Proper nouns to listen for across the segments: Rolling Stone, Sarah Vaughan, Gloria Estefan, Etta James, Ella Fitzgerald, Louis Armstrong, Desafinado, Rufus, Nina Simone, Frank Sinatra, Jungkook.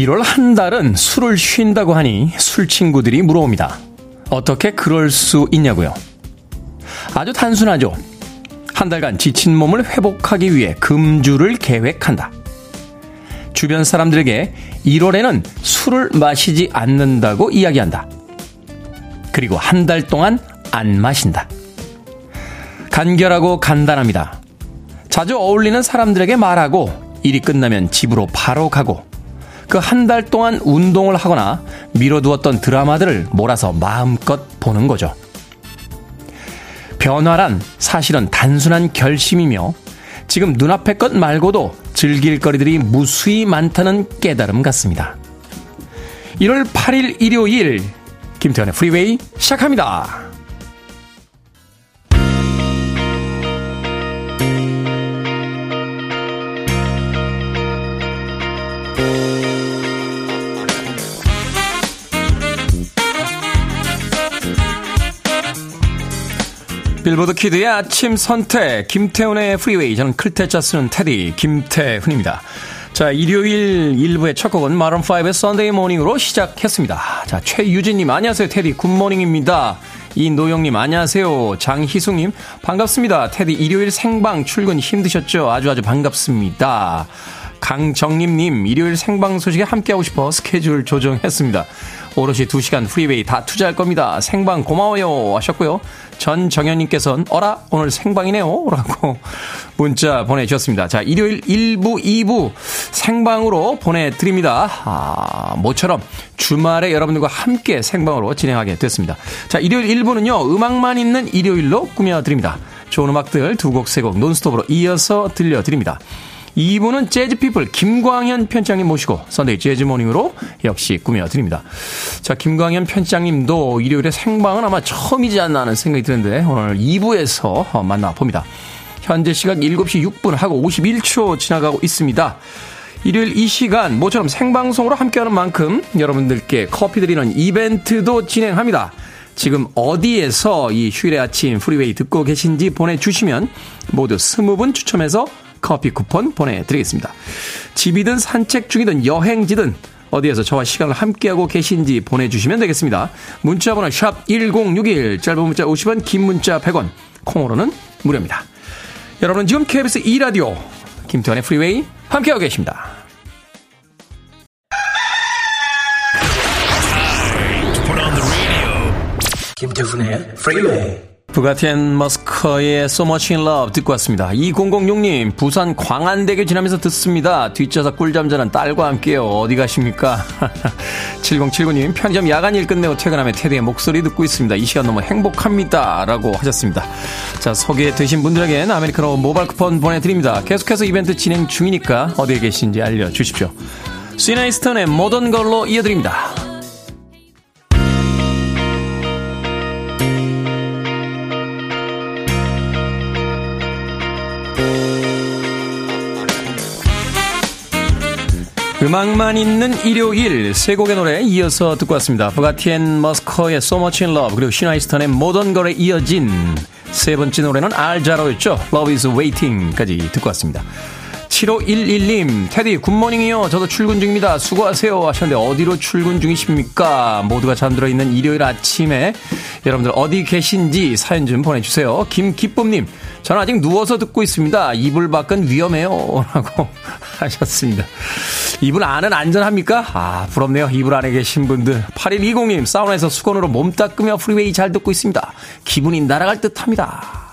1월 한 달은 술을 쉰다고 하니 술 친구들이 물어옵니다. 어떻게 그럴 수 있냐고요? 아주 단순하죠. 한 달간 지친 몸을 회복하기 위해 금주를 계획한다. 주변 사람들에게 1월에는 술을 마시지 않는다고 이야기한다. 그리고 한 달 동안 안 마신다. 간결하고 간단합니다. 자주 어울리는 사람들에게 말하고 일이 끝나면 집으로 바로 가고 그 한 달 동안 운동을 하거나 미뤄두었던 드라마들을 몰아서 마음껏 보는 거죠. 변화란 사실은 단순한 결심이며 지금 눈앞의 것 말고도 즐길 거리들이 무수히 많다는 깨달음 같습니다. 1월 8일 일요일 김태현의 프리웨이 시작합니다. 빌보드 키드의 아침 선택 김태훈의 프리웨이. 저는 클테짜 쓰는 테디 김태훈입니다. 자, 일요일 1부의 첫 곡은 마룬5의 썬데이 모닝으로 시작했습니다. 자, 최유진님 안녕하세요 테디 굿모닝입니다. 이노영님 안녕하세요. 장희숙님 반갑습니다. 테디 일요일 생방 출근 힘드셨죠? 아주아주 반갑습니다. 강정림님 일요일 생방 소식에 함께하고 싶어 스케줄 조정했습니다. 오롯이 2시간 프리웨이 다 투자할 겁니다. 생방 고마워요 하셨고요. 전정현님께서는 어라 오늘 생방이네요 라고 문자 보내주셨습니다. 자, 일요일 1부 2부 생방으로 보내드립니다. 모처럼 주말에 여러분들과 함께 생방으로 진행하게 됐습니다. 자, 일요일 1부는요 음악만 있는 일요일로 꾸며드립니다. 좋은 음악들 두 곡 세 곡 논스톱으로 이어서 들려드립니다. 2부는 재즈피플 김광현 편집장님 모시고 선데이 재즈모닝으로 역시 꾸며드립니다. 자, 김광현 편집장님도 일요일에 생방은 아마 처음이지 않나 하는 생각이 드는데 오늘 2부에서 만나봅니다. 현재 시각 7시 6분 하고 51초 지나가고 있습니다. 일요일 이 시간 모처럼 생방송으로 함께하는 만큼 여러분들께 커피 드리는 이벤트도 진행합니다. 지금 어디에서 이 휴일의 아침 프리웨이 듣고 계신지 보내주시면 모두 20분 추첨해서 커피 쿠폰 보내드리겠습니다. 집이든 산책 중이든 여행지든 어디에서 저와 시간을 함께하고 계신지 보내주시면 되겠습니다. 문자번호 샵1061 짧은 문자 50원 긴 문자 100원 콩으로는 무료입니다. 여러분은 지금 KBS 2라디오 김태환의 프리웨이 함께하고 계십니다. 김태훈의 프리웨이. 부가티 앤 머스커의 So Much In Love 듣고 왔습니다. 2006님 부산 광안대교 지나면서 듣습니다. 뒷좌석 꿀잠 자는 딸과 함께요. 어디 가십니까? 7079님 편의점 야간일 끝내고 퇴근하며 테디의 목소리 듣고 있습니다. 이 시간 너무 행복합니다 라고 하셨습니다. 자, 소개되신 분들에게는 아메리카노 모바일 쿠폰 보내드립니다. 계속해서 이벤트 진행 중이니까 어디에 계신지 알려주십시오. 시나 이스턴의 모던 걸로 이어드립니다. 음악만 있는 일요일 세 곡의 노래에 이어서 듣고 왔습니다. 부가티 앤 머스커의 So Much In Love 그리고 시나 이스턴의 모던 걸에 이어진 세 번째 노래는 알 자로였죠. Love Is Waiting까지 듣고 왔습니다. 7511님 테디 굿모닝이요. 저도 출근 중입니다. 수고하세요 하셨는데 어디로 출근 중이십니까? 모두가 잠들어 있는 일요일 아침에 여러분들 어디 계신지 사연 좀 보내주세요. 김기쁨님 저는 아직 누워서 듣고 있습니다. 이불 밖은 위험해요 라고 하셨습니다. 이불 안은 안전합니까? 부럽네요. 이불 안에 계신 분들. 8120님 사우나에서 수건으로 몸 닦으며 프리웨이 잘 듣고 있습니다. 기분이 날아갈 듯합니다.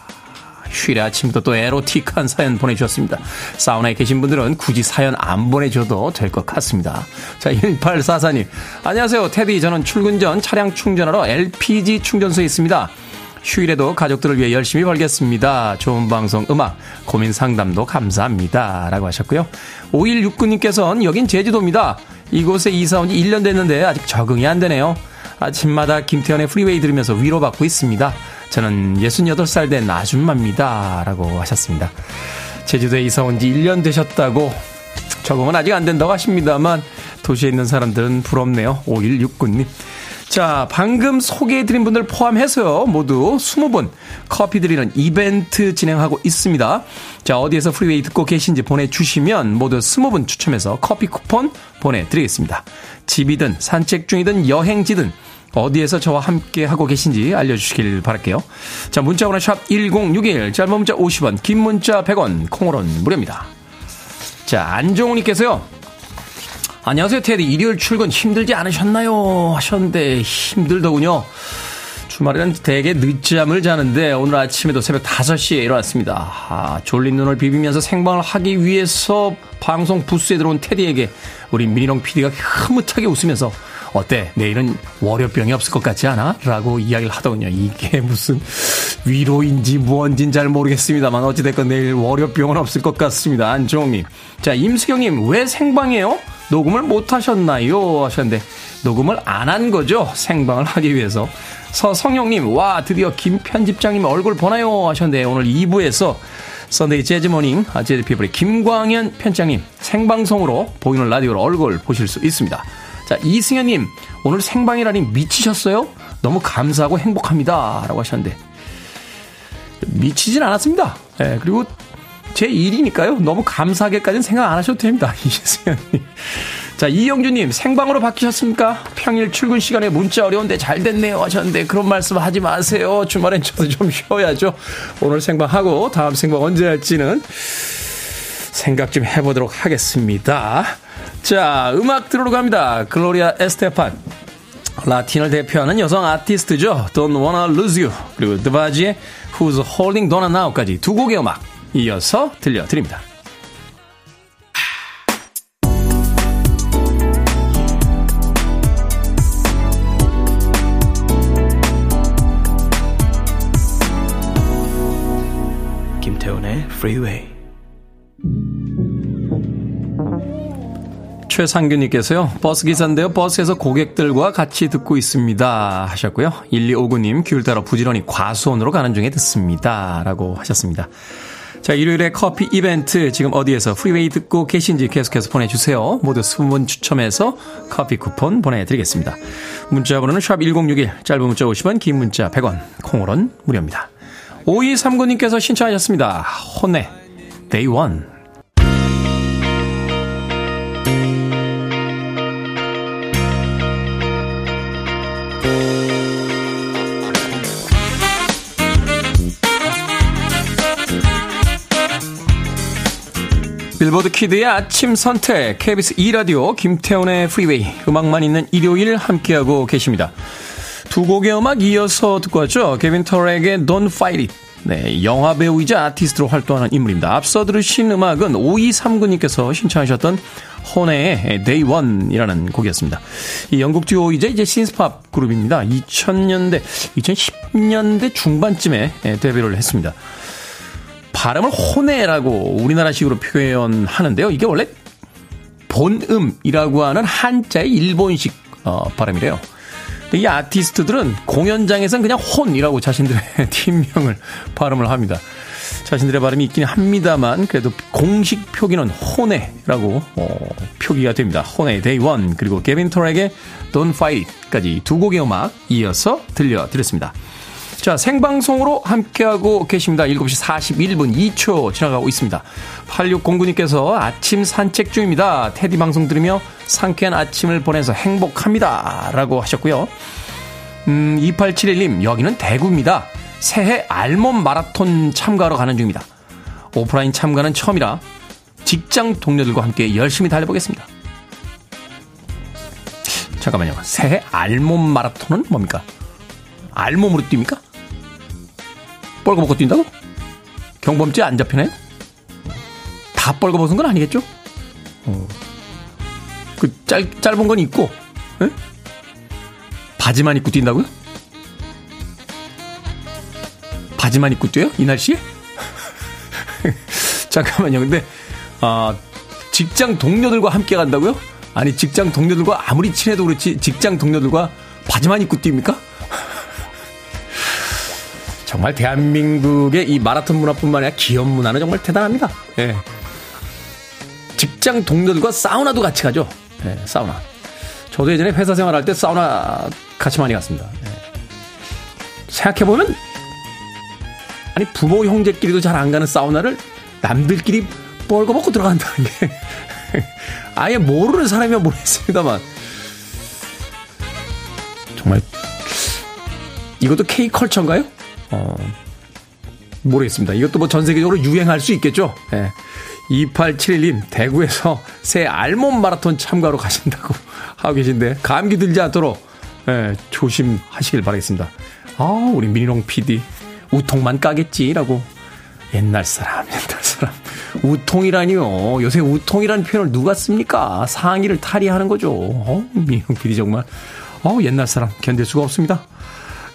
휴일 아침부터 또 에로틱한 사연 보내주셨습니다. 사우나에 계신 분들은 굳이 사연 안 보내줘도 될 것 같습니다. 자, 1844님 안녕하세요 테디. 저는 출근 전 차량 충전하러 LPG 충전소에 있습니다. 휴일에도 가족들을 위해 열심히 벌겠습니다. 좋은 방송, 음악, 고민 상담도 감사합니다 라고 하셨고요. 5169님께서는 여긴 제주도입니다. 이곳에 이사 온 지 1년 됐는데 아직 적응이 안 되네요. 아침마다 김태현의 프리웨이 들으면서 위로받고 있습니다. 저는 68살 된 아줌마입니다 라고 하셨습니다. 제주도에 이사 온 지 1년 되셨다고 적응은 아직 안 된다고 하십니다만 도시에 있는 사람들은 부럽네요. 5169님. 자, 방금 소개해드린 분들 포함해서요, 모두 20분 커피 드리는 이벤트 진행하고 있습니다. 자, 어디에서 프리웨이 듣고 계신지 보내주시면 모두 20분 추첨해서 커피 쿠폰 보내드리겠습니다. 집이든 산책 중이든 여행지든 어디에서 저와 함께 하고 계신지 알려주시길 바랄게요. 자, 문자번호 샵 1061, 짧은 문자 50원, 긴 문자 100원, 콩으로는 무료입니다. 자, 안정훈님께서요, 안녕하세요 테디, 일요일 출근 힘들지 않으셨나요? 하셨는데 힘들더군요. 주말에는 되게 늦잠을 자는데 오늘 아침에도 새벽 5시에 일어났습니다. 아, 졸린 눈을 비비면서 생방을 하기 위해서 방송 부스에 들어온 테디에게 우리 미니롱 PD가 흐뭇하게 웃으면서 어때? 내일은 월요병이 없을 것 같지 않아? 라고 이야기를 하더군요. 이게 무슨 위로인지 무언진 잘 모르겠습니다만 어찌됐건 내일 월요병은 없을 것 같습니다. 안종님. 자, 임수경님, 왜 생방이에요? 녹음을 못 하셨나요? 하셨는데 녹음을 안 한 거죠. 생방을 하기 위해서. 서성용님, 와, 드디어 김 편집장님 얼굴 보나요? 하셨는데 오늘 2부에서 썬데이 재즈모닝 재즈피플의 김광현 편장님 생방송으로 보이는 라디오로 얼굴 보실 수 있습니다. 자, 이승현님, 오늘 생방이라니 미치셨어요? 너무 감사하고 행복합니다. 라고 하셨는데, 미치진 않았습니다. 예, 그리고 제 일이니까요. 너무 감사하게까지는 생각 안 하셔도 됩니다. 이승현님. 자, 이영주님, 생방으로 바뀌셨습니까? 평일 출근 시간에 문자 어려운데 잘 됐네요. 하셨는데, 그런 말씀 하지 마세요. 주말엔 저도 좀 쉬어야죠. 오늘 생방하고, 다음 생방 언제 할지는 생각 좀 해보도록 하겠습니다. 자, 음악 들으러 갑니다. 글로리아 에스테판, 라틴을 대표하는 여성 아티스트죠. Don't Wanna Lose You, 그리고 드바지의 Who's Holding Donna Now까지 두 곡의 음악 이어서 들려드립니다. 김태훈의 Freeway. 최상규님께서요, 버스기사인데요, 버스에서 고객들과 같이 듣고 있습니다. 하셨고요. 1259님, 귤 따러 부지런히 과수원으로 가는 중에 듣습니다. 라고 하셨습니다. 자, 일요일에 커피 이벤트, 지금 어디에서 프리웨이 듣고 계신지 계속해서 보내주세요. 모두 20분 추첨해서 커피 쿠폰 보내드리겠습니다. 문자 번호는 샵1061, 짧은 문자 50원, 긴 문자 100원, 콩으로는 무료입니다. 5239님께서 신청하셨습니다. 혼내, Day One. 빌보드 키드의 아침 선택, KBS 2라디오 김태훈의 프리웨이, 음악만 있는 일요일 함께하고 계십니다. 두 곡의 음악 이어서 듣고 왔죠. 케빈 터렉의 Don't Fight It. 네, 영화배우이자 아티스트로 활동하는 인물입니다. 앞서 들으신 음악은 5239님께서 신청하셨던 혼네의 Day One이라는 곡이었습니다. 이 영국 듀오이자 이제 신스팝 그룹입니다. 2010년대 중반쯤에 데뷔를 했습니다. 발음을 혼해라고 우리나라식으로 표현하는데요. 이게 원래 본음이라고 하는 한자의 일본식 발음이래요. 근데 이 아티스트들은 공연장에서는 그냥 혼이라고 자신들의 팀명을 발음을 합니다. 자신들의 발음이 있긴 합니다만 그래도 공식 표기는 혼해라고 표기가 됩니다. 혼해 데이 원, 그리고 게빈 토렉의 Don't Fight It까지 두 곡의 음악 이어서 들려드렸습니다. 자, 생방송으로 함께하고 계십니다. 7시 41분 2초 지나가고 있습니다. 8609님께서 아침 산책 중입니다. 테디 방송 들으며 상쾌한 아침을 보내서 행복합니다. 라고 하셨고요. 2871님, 여기는 대구입니다. 새해 알몸 마라톤 참가하러 가는 중입니다. 오프라인 참가는 처음이라 직장 동료들과 함께 열심히 달려보겠습니다. 잠깐만요. 새해 알몸 마라톤은 뭡니까? 알몸으로 뜁니까? 뻘거벗고 뛴다고? 경범죄 안 잡히나요? 다 뻘거벗은 건 아니겠죠? 그 짧은 건 입고, 에? 바지만 입고 뛴다고요? 바지만 입고 뛰어요? 이 날씨에? 잠깐만요. 근데 직장 동료들과 함께 간다고요? 아니, 직장 동료들과 아무리 친해도 그렇지 직장 동료들과 바지만 입고 뜁니까? 정말 대한민국의 이 마라톤 문화뿐만 아니라 기업 문화는 정말 대단합니다. 예. 직장 동료들과 사우나도 같이 가죠. 예, 사우나. 저도 예전에 회사 생활할 때 사우나 같이 많이 갔습니다. 네. 생각해보면 아니 부모 형제끼리도 잘 안 가는 사우나를 남들끼리 뻘거벗고 들어간다는 게 아예 모르는 사람이야 모르겠습니다만 정말 이것도 K컬처인가요? 모르겠습니다. 이것도 뭐 전 세계적으로 유행할 수 있겠죠. 예. 2871님 대구에서 새 알몸 마라톤 참가로 가신다고 하고 계신데 감기 들지 않도록 예, 조심하시길 바라겠습니다. 아 우리 민희롱 PD 우통만 까겠지라고 옛날 사람 우통이라니요. 요새 우통이라는 표현을 누가 씁니까? 상의를 탈의하는 거죠. 민희롱 PD 정말 옛날 사람 견딜 수가 없습니다.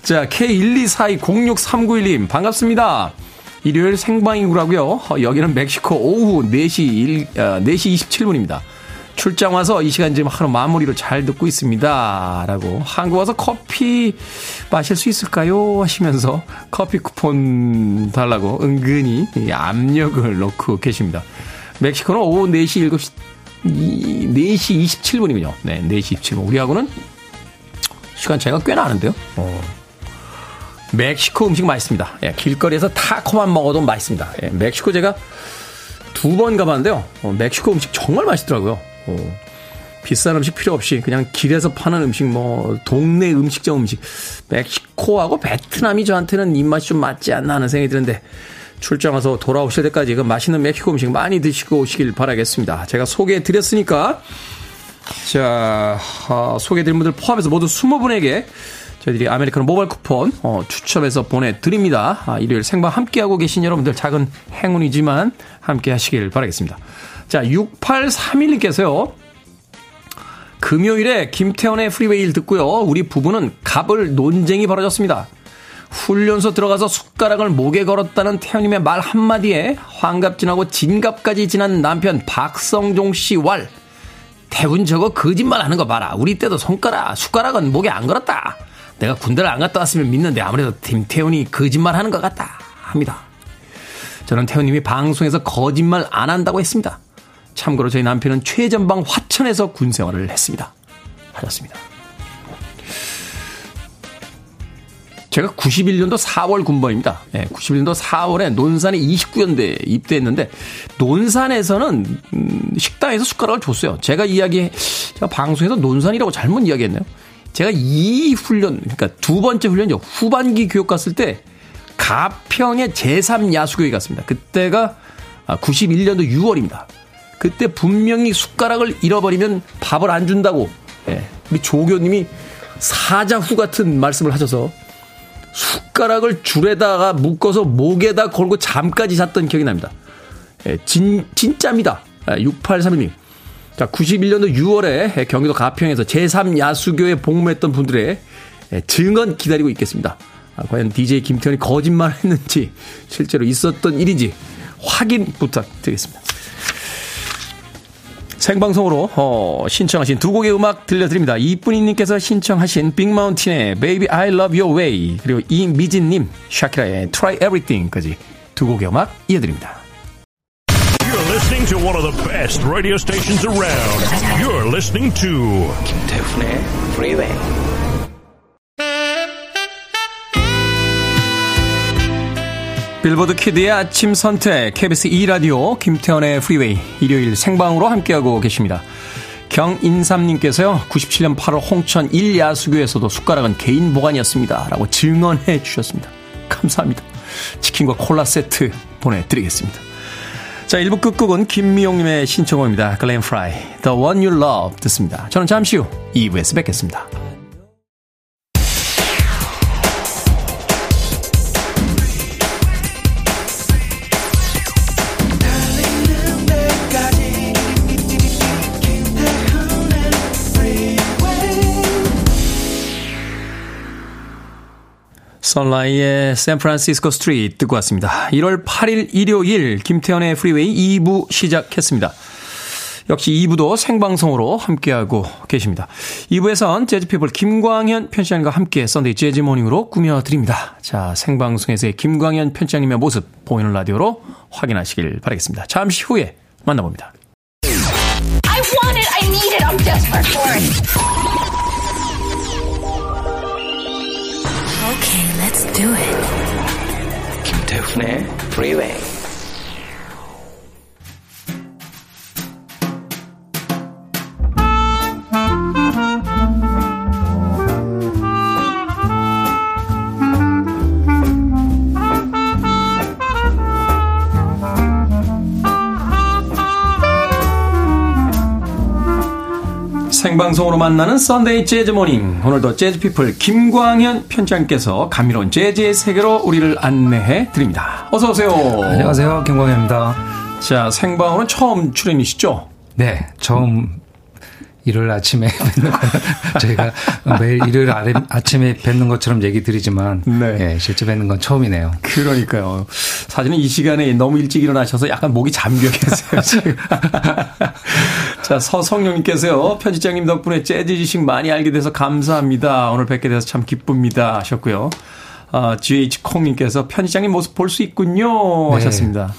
자, K124206391님, 반갑습니다. 일요일 생방이구라고요. 여기는 멕시코 오후 4시 27분입니다. 출장 와서 이 시간 지금 하루 마무리로 잘 듣고 있습니다. 라고, 한국 와서 커피 마실 수 있을까요? 하시면서 커피 쿠폰 달라고 은근히 압력을 넣고 계십니다. 멕시코는 오후 4시 27분이군요. 네, 4시 27분. 우리하고는 시간 차이가 꽤 나는데요. 멕시코 음식 맛있습니다. 예, 길거리에서 타코만 먹어도 맛있습니다. 예, 멕시코 제가 2번 가봤는데요. 멕시코 음식 정말 맛있더라고요. 비싼 음식 필요 없이 그냥 길에서 파는 음식, 뭐 동네 음식점 음식. 멕시코하고 베트남이 저한테는 입맛이 좀 맞지 않나 하는 생각이 드는데 출장 와서 돌아오실 때까지 그 맛있는 멕시코 음식 많이 드시고 오시길 바라겠습니다. 제가 소개해드렸으니까 자, 소개해드린 분들 포함해서 모두 20분에게 저희들이 아메리카노 모바일 쿠폰 추첨해서 보내드립니다. 일요일 생방 함께하고 계신 여러분들 작은 행운이지만 함께하시길 바라겠습니다. 자, 6831님께서요. 금요일에 김태원의 프리웨이를 듣고요. 우리 부부는 갑을 논쟁이 벌어졌습니다. 훈련소 들어가서 숟가락을 목에 걸었다는 태현님의 말 한마디에 환갑 지나고 진갑까지 지난 남편 박성종 씨 왈. 태훈 저거 거짓말하는 거 봐라. 우리 때도 숟가락은 목에 안 걸었다. 내가 군대를 안 갔다 왔으면 믿는데 아무래도 김태훈이 거짓말하는 것 같다 합니다. 저는 태훈님이 방송에서 거짓말 안 한다고 했습니다. 참고로 저희 남편은 최전방 화천에서 군생활을 했습니다. 하셨습니다. 제가 91년도 4월 군번입니다. 91년도 4월에 논산에 29연대에 입대했는데 논산에서는 식당에서 숟가락을 줬어요. 제가 방송에서 논산이라고 잘못 이야기했나요? 제가 2훈련, 그러니까 두 번째 훈련이요. 후반기 교육 갔을 때 가평의 제3야수교회 갔습니다. 그때가 91년도 6월입니다. 그때 분명히 숟가락을 잃어버리면 밥을 안 준다고 우리 조교님이 사자후 같은 말씀을 하셔서 숟가락을 줄에다가 묶어서 목에다 걸고 잠까지 잤던 기억이 납니다. 진짜입니다. 6831님. 자, 91년도 6월에 경기도 가평에서 제3야수교에 복무했던 분들의 증언 기다리고 있겠습니다. 과연 DJ 김태현이 거짓말 했는지 실제로 있었던 일인지 확인 부탁드리겠습니다. 생방송으로 신청하신 두 곡의 음악 들려드립니다. 이쁜이님께서 신청하신 빅마운틴의 Baby I Love Your Way 그리고 이미진님 샤키라의 Try Everything까지 두 곡의 음악 이어드립니다. You're listening to one of the best radio stations around. You're listening to 김태훈의 Freeway. 빌보드 키드의 아침 선택 KBS 2라디오 김태원의 프리웨이 일요일 생방으로 함께하고 계십니다. 경인삼님께서요. 97년 8월 홍천 1야수교에서도 숟가락은 개인 보관이었습니다. 라고 증언해 주셨습니다. 감사합니다. 치킨과 콜라 세트 보내드리겠습니다. 자, 1부 끝곡은 김미용님의 신청곡입니다. 글렌 프라이 The One You Love 듣습니다. 저는 잠시 후 2부에서 뵙겠습니다. 선라이의 샌프란시스코 스트리트 듣고 왔습니다. 1월 8일 일요일 김태현의 프리웨이 2부 시작했습니다. 역시 2부도 생방송으로 함께하고 계십니다. 2부에선 재즈피플 김광현 편집장님과 함께 썬데이 재즈모닝으로 꾸며드립니다. 자, 생방송에서의 김광현 편집장님의 모습 보이는 라디오로 확인하시길 바라겠습니다. 잠시 후에 만나봅니다. I want it, I need it, I'm desperate for it. Let's do it. 김태훈의 Freeway. 생방송으로 만나는 썬데이 재즈 모닝, 오늘도 재즈피플 김광현 편집장님께서 감미로운 재즈의 세계로 우리를 안내해 드립니다. 어서 오세요. 안녕하세요, 김광현입니다. 자, 생방송은 처음 출연이시죠? 네, 처음 일요일 아침에 뵙는 거, 저희가 매일 일요일 아침에 뵙는 것처럼 얘기 드리지만, 네. 네, 실제 뵙는 건 처음이네요. 그러니까요. 사실은 이 시간에 너무 일찍 일어나셔서 약간 목이 잠겨 계세요, 지금. 자, 서성룡님께서요, 편집장님 덕분에 재즈 지식 많이 알게 돼서 감사합니다. 오늘 뵙게 돼서 참 기쁩니다. 하셨고요. 아, GH콩님께서 편집장님 모습 볼 수 있군요. 네. 하셨습니다.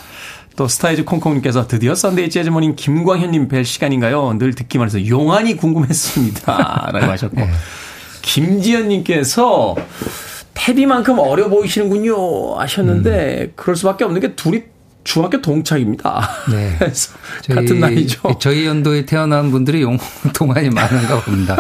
또 스타이즈 콩콩님께서 드디어 썬데이 재즈모닝 김광현님 뵐 시간인가요? 늘 듣기만 해서 용안이 궁금했습니다. 라고 하셨고. 네. 김지연님께서 태비만큼 어려 보이시는군요. 하셨는데 그럴 수밖에 없는 게 둘이 중학교 동창입니다. 네. 같은 나이죠. 저희 연도에 태어난 분들이 용통안이 많은가 봅니다.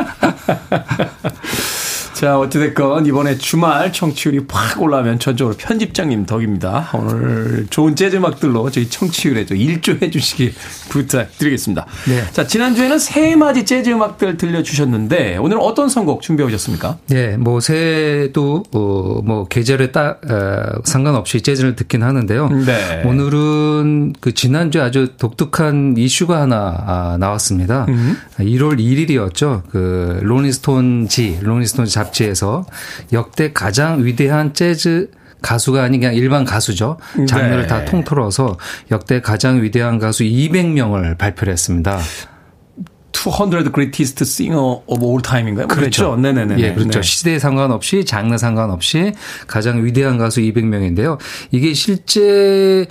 자, 어찌됐건 이번에 주말 청취율이 확 올라오면 전적으로 편집장님 덕입니다. 오늘 좋은 재즈 음악들로 저희 청취율에 좀 일조해 주시길 부탁드리겠습니다. 네. 자, 지난주에는 새해맞이 재즈 음악들 들려주셨는데 오늘은 어떤 선곡 준비해 오셨습니까? 네, 뭐 새해도 뭐 계절에 상관없이 재즈를 듣긴 하는데요. 네. 오늘은 그 지난주에 아주 독특한 이슈가 하나 나왔습니다. 1월 1일이었죠. 그 롤링스톤 잡지에서 역대 가장 위대한 재즈 가수가 아닌 그냥 일반 가수죠. 장르를 네. 다 통틀어서 역대 가장 위대한 가수 200명을 발표를 했습니다. 200 greatest singer of all time인가요? 그렇죠. 네네네. 예, 그렇죠. 네. 시대에 상관없이 장르 상관없이 가장 위대한 가수 200명인데요. 이게 실제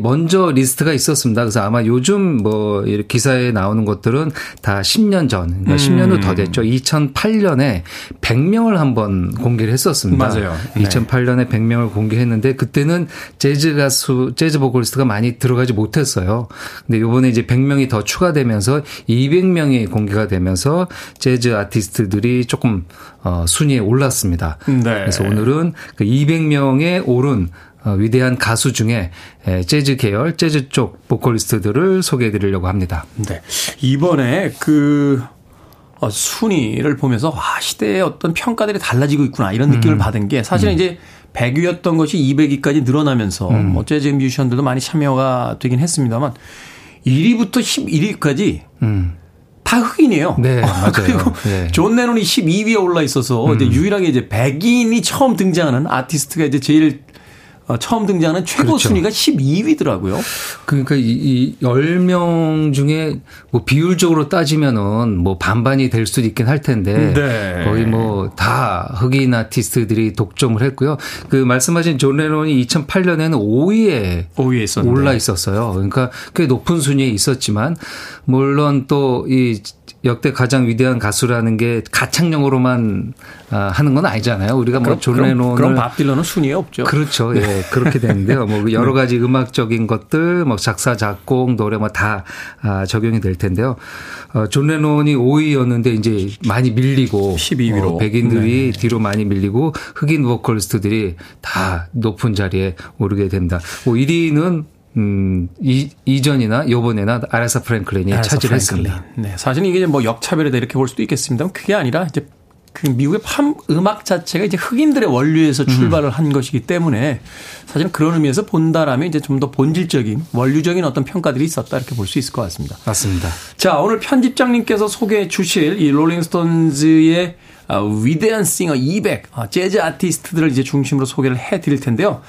먼저 리스트가 있었습니다. 그래서 아마 요즘 뭐 기사에 나오는 것들은 다 10년 전, 그러니까 10년도 더 됐죠. 2008년에 100명을 한번 공개를 했었습니다. 맞아요. 네. 2008년에 100명을 공개했는데 그때는 재즈 가수, 재즈 보컬리스트가 많이 들어가지 못했어요. 근데 이번에 이제 100명이 더 추가되면서 200명이 공개가 되면서 재즈 아티스트들이 조금 순위에 올랐습니다. 네. 그래서 오늘은 그 200명에 오른 위대한 가수 중에 재즈 계열, 재즈 쪽 보컬리스트들을 소개해 드리려고 합니다. 네. 이번에 그 순위를 보면서 와, 시대의 어떤 평가들이 달라지고 있구나 이런 느낌을 받은 게 사실은 이제 100위였던 것이 200위까지 늘어나면서 뭐 재즈 뮤지션들도 많이 참여가 되긴 했습니다만 1위부터 11위까지 다 흑인이에요. 네, 맞아요. 그리고 네. 존 레논이 12위에 올라 있어서 이제 유일하게 이제 백인이 처음 등장하는 아티스트가 이제 제일 처음 등장하는 최고 그렇죠. 순위가 12위더라고요. 그러니까 이 10명 중에 뭐 비율적으로 따지면은 뭐 반반이 될 수도 있긴 할 텐데 네. 거의 뭐 다 흑인 아티스트들이 독점을 했고요. 그 말씀하신 존 레논이 2008년에는 5위에 있었는데. 올라 있었어요. 그러니까 꽤 높은 순위에 있었지만 물론 또 이 역대 가장 위대한 가수라는 게 가창력으로만 하는 건 아니잖아요. 우리가 뭐 존 레논을 그럼 밥 딜런은 순위에 없죠. 그렇죠. 예. 네, 그렇게 되는데요. 뭐 여러 가지 음악적인 것들, 뭐 작사, 작곡, 노래 뭐 다 적용이 될 텐데요. 존 레논이 5위였는데 이제 많이 밀리고 12위로 백인들이 네. 뒤로 많이 밀리고 흑인 보컬리스트들이 다 높은 자리에 오르게 됩니다. 뭐 1위는 이전이나 요번에나 아레사 프랭클린이 차지를 했습니다. 네, 사실 이게 뭐 역차별이다 이렇게 볼 수도 있겠습니다만 그게 아니라 이제 미국의 팝 음악 자체가 이제 흑인들의 원류에서 출발을 한 것이기 때문에 사실은 그런 의미에서 본다라면 이제 좀 더 본질적인 원류적인 어떤 평가들이 있었다 이렇게 볼 수 있을 것 같습니다. 맞습니다. 자, 오늘 편집장님께서 소개해 주실 이 롤링스톤즈의 위대한 싱어 200 재즈 아티스트들을 이제 중심으로 소개를 해 드릴 텐데요.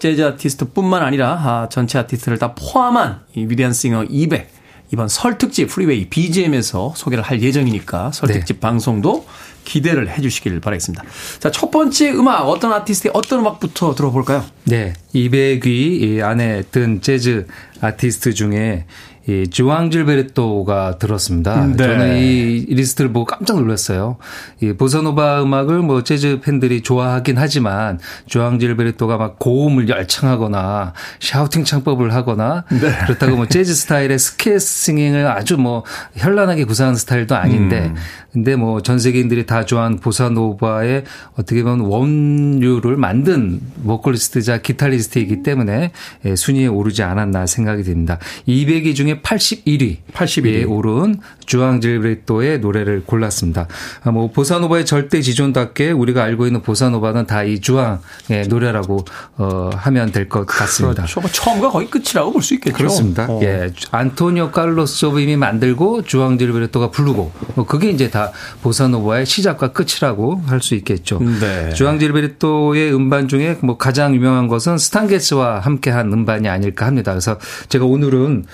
재즈 아티스트뿐만 아니라 전체 아티스트를 다 포함한 이 위대한 싱어 200 이번 설 특집 프리웨이 BGM에서 소개를 할 예정이니까 설 특집 네. 방송도 기대를 해 주시길 바라겠습니다. 자, 첫 번째 음악 어떤 아티스트의 어떤 음악부터 들어볼까요? 네. 200위 안에 든 재즈 아티스트 중에 이 주앙 질베르토가 들었습니다. 네. 저는 이 리스트를 보고 깜짝 놀랐어요. 이 보사노바 음악을 뭐 재즈 팬들이 좋아하긴 하지만 주앙 질베르토가 막 고음을 열창하거나 샤우팅 창법을 하거나 네. 그렇다고 뭐 재즈 스타일의 스케싱잉을 아주 뭐 현란하게 구사하는 스타일도 아닌데 근데 뭐 전 세계인들이 다 좋아하는 보사노바의 어떻게 보면 원류를 만든 보컬리스트자 기타리스트이기 때문에 순위에 오르지 않았나 생각이 듭니다. 200위 중에 81위에 오른 주앙 질베르토의 노래를 골랐습니다. 뭐 보사노바의 절대 지존답게 우리가 알고 있는 보사노바는 다 이 주앙의 노래라고 하면 될 것 같습니다. 그렇죠. 처음과 거의 끝이라고 볼 수 있겠죠. 그렇습니다. 예, 안토니오 칼로스 조빔이 만들고 주앙 질베르토가 부르고 뭐 그게 이제 다 보사노바의 시작과 끝이라고 할 수 있겠죠. 네. 주앙 질베르토의 음반 중에 뭐 가장 유명한 것은 스탄게츠와 함께한 음반이 아닐까 합니다. 그래서 제가 오늘은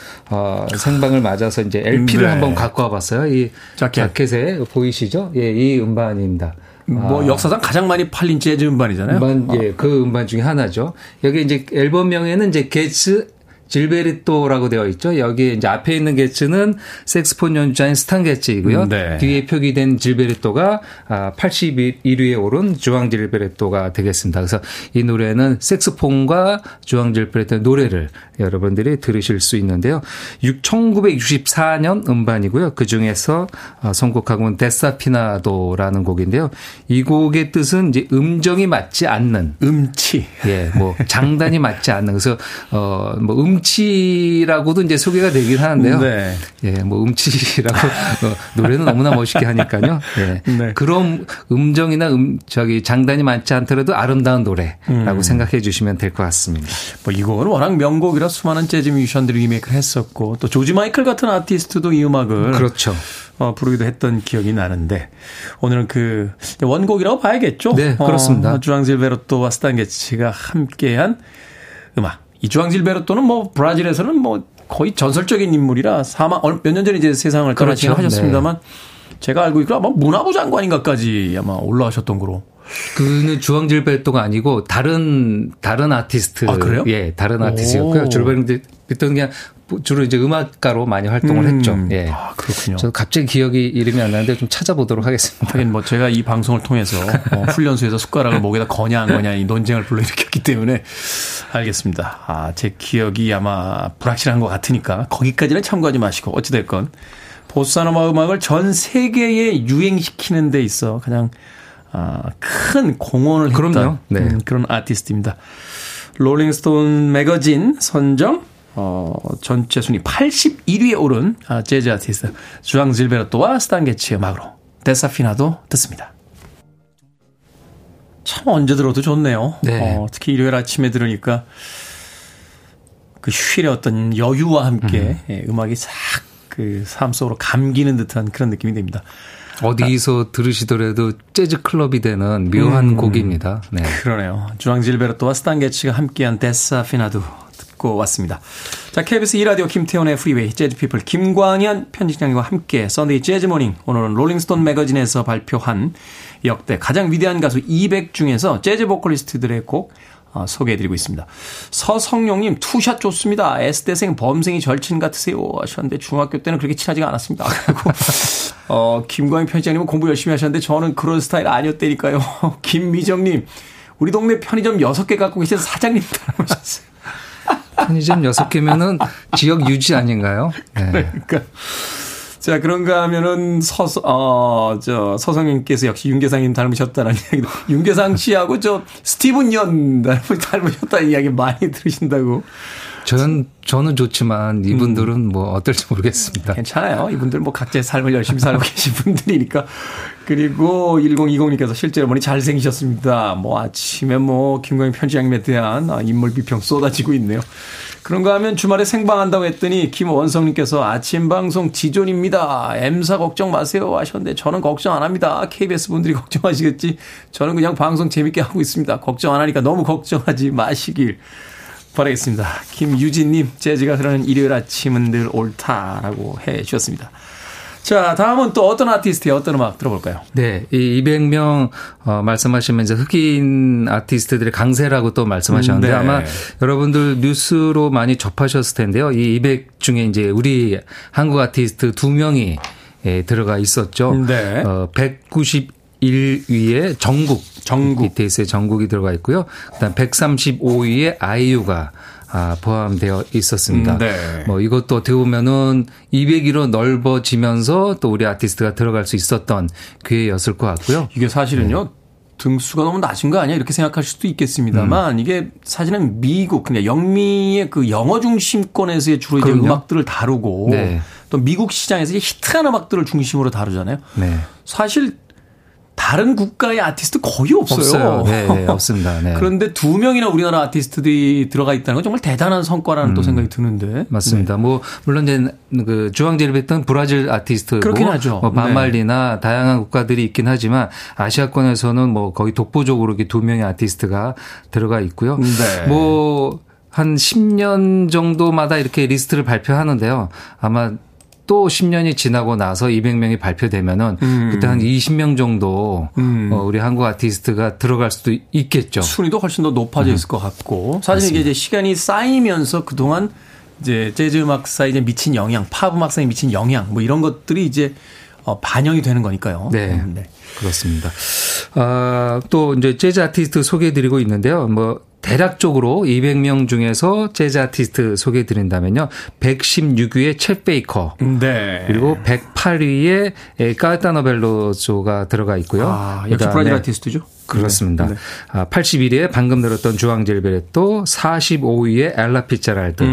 생방을 맞아서 이제 LP를 네. 한번 갖고 와봤어요. 이 자켓에 보이시죠? 예, 이 음반입니다. 뭐 역사상 가장 많이 팔린 재즈 음반이잖아요. 예, 그 음반 중에 하나죠. 여기 이제 앨범명에는 이제 게츠 질베르토라고 되어 있죠. 여기 이제 앞에 있는 게츠는 색스폰 연주자인 스탄 게츠이고요. 네. 뒤에 표기된 질베르토가 81위에 오른 주앙 질베르토가 되겠습니다. 그래서 이 노래는 색스폰과 주앙 질베르토의 노래를 여러분들이 들으실 수 있는데요. 1964년 음반이고요. 그중에서 선곡한 곡은 데사피나도라는 곡인데요. 이 곡의 뜻은 이제 음정이 맞지 않는 음치. 예, 뭐 장단이 맞지 않는. 그래서 뭐 음치라고도 이제 소개가 되긴 하는데요. 네. 예, 뭐 음치라고 노래는 너무나 멋있게 하니까요. 예. 네. 그런 음정이나 장단이 많지 않더라도 아름다운 노래라고 생각해 주시면 될 것 같습니다. 뭐 이 곡은 워낙 명곡이라 수많은 재즈 뮤지션들이 리메이크를 했었고 또 조지 마이클 같은 아티스트도 이 음악을 그렇죠. 부르기도 했던 기억이 나는데 오늘은 그 원곡이라고 봐야겠죠. 네, 그렇습니다. 주앙 질베르토와 스탄 게츠가 함께한 음악. 이 주앙 질베르토는 뭐 브라질에서는 뭐 거의 전설적인 인물이라 몇 년 전에 이제 세상을 떠나시긴 그렇죠. 하셨습니다만 네. 제가 알고 있기로 아마 문화부 장관인가까지 아마 올라가셨던 거로. 그는 주앙 질베르토가 아니고 다른 아티스트. 아, 그래요? 예, 다른 아티스트였고요. 질베르토는 그냥 주로 이제 음악가로 많이 활동을 했죠. 예. 아, 그렇군요. 저도 갑자기 기억이 이름이 안 나는데 좀 찾아보도록 하겠습니다. 하긴 뭐 제가 이 방송을 통해서 훈련소에서 숟가락을 목에다 거냐 안 거냐 이 논쟁을 불러일으켰기 때문에 알겠습니다. 아, 제 기억이 아마 불확실한 것 같으니까 거기까지는 참고하지 마시고 어찌됐건 보사노바 음악을 전 세계에 유행시키는 데 있어 가장 큰 공헌을 했던 네. 그런 아티스트입니다. 롤링스톤 매거진 선정 전체 순위 81위에 오른 재즈 아티스트 주앙 질베르토와 스탄 게츠의 음악으로 데사피나도 듣습니다. 참 언제 들어도 좋네요. 네. 특히 일요일 아침에 들으니까 그 휴일의 어떤 여유와 함께 음악이 싹 그 삶 속으로 감기는 듯한 그런 느낌이 듭니다. 어디서 들으시더라도 재즈 클럽이 되는 묘한 곡입니다. 네. 그러네요. 주앙 질베르토와 스탄 게츠가 함께한 데사피나도 듣고 왔습니다. 자, KBS 2라디오 김태훈의 프리웨이 재즈피플 김광현 편집장님과 함께 썬데이 재즈모닝 오늘은 롤링스톤 매거진에서 발표한 역대 가장 위대한 가수 200 중에서 재즈 보컬리스트들의 곡 소개해드리고 있습니다. 서성용님 투샷 좋습니다. S대생 범생이 절친 같으세요 하셨는데 중학교 때는 그렇게 친하지가 않았습니다. 그리고 김광현 편집장님은 공부 열심히 하셨는데 저는 그런 스타일 아니었다니까요. 김미정님 우리 동네 편의점 6개 갖고 계신 사장님 닮으셨어요. 편의점 6개면은 지역 유지 아닌가요? 네. 그러니까. 자, 그런가 하면은 서성님께서 역시 윤계상님 닮으셨다는 이야기도. 윤계상 씨하고 스티븐 연 닮으셨다는 이야기 많이 들으신다고. 저는 좋지만 이분들은 뭐 어떨지 모르겠습니다. 괜찮아요. 이분들 뭐 각자의 삶을 열심히 살고 계신 분들이니까. 그리고 1020님께서 실제로 보니 잘생기셨습니다. 뭐 아침에 김광현 편집장님에 대한 인물 비평 쏟아지고 있네요. 그런가 하면 주말에 생방한다고 했더니 김원성님께서 아침 방송 지존입니다. M사 걱정 마세요 하셨는데 저는 걱정 안 합니다. KBS 분들이 걱정하시겠지. 저는 그냥 방송 재밌게 하고 있습니다. 걱정 안 하니까 너무 걱정하지 마시길 바라겠습니다. 김유진님 재즈가 흐르는 일요일 아침은 늘 옳다라고 해 주셨습니다. 자, 다음은 또 어떤 아티스트의 어떤 음악 들어볼까요? 네, 이 200명 말씀하시면 이제 흑인 아티스트들의 강세라고 또 말씀하셨는데 네. 아마 여러분들 뉴스로 많이 접하셨을 텐데요. 이 200 중에 이제 우리 한국 아티스트 2명이 들어가 있었죠. 네. 191위에 정국 BTS의 정국이 들어가 있고요. 그다음 135위에 아이유가 포함되어 있었습니다. 네. 뭐 이것도 어떻게 보면은 200위로 넓어지면서 또 우리 아티스트가 들어갈 수 있었던 기회였을 것 같고요. 이게 사실은요. 네. 등수가 너무 낮은 거 아니야? 이렇게 생각할 수도 있겠습니다만 이게 사실은 미국, 그냥 영미의 그 영어 중심권에서의 주로 이제 음악들을 다루고 네. 또 미국 시장에서 이제 히트한 음악들을 중심으로 다루잖아요. 네. 사실 다른 국가의 아티스트 거의 없어요. 네, 없습니다. 네. 그런데 2명이나 우리나라 아티스트들이 들어가 있다는 건 정말 대단한 성과라는 또 생각이 드는데. 맞습니다. 네. 뭐 물론 이제 그 주황제리베트는 브라질 아티스트고 그렇긴 하죠. 뭐 반말리나 네. 다양한 국가들이 있긴 하지만 아시아권에서는 뭐 거의 독보적으로 이렇게 2명의 아티스트가 들어가 있고요. 네. 뭐 한 10년 정도마다 이렇게 리스트를 발표하는데요. 아마 또 10년이 지나고 나서 200명이 발표되면은 그때 한 20명 정도 우리 한국 아티스트가 들어갈 수도 있겠죠. 순위도 훨씬 더 높아져 있을 것 같고 사실 맞습니다. 이게 이제 시간이 쌓이면서 그동안 이제 재즈 음악사에 이제 미친 영향, 팝 음악사에 미친 영향 뭐 이런 것들이 이제 반영이 되는 거니까요. 네. 네. 그렇습니다. 또 이제 재즈 아티스트 소개해드리고 있는데요. 뭐 대략적으로 200명 중에서 재즈 아티스트 소개해드린다면요. 116위에 챗 베이커. 네. 그리고 108위에 까르타노벨로조가 들어가 있고요. 아, 역시 브라질 아티스트죠? 그렇습니다. 네. 81위에 방금 들었던 주앙젤베레토, 45위에 엘라 피츠제랄드,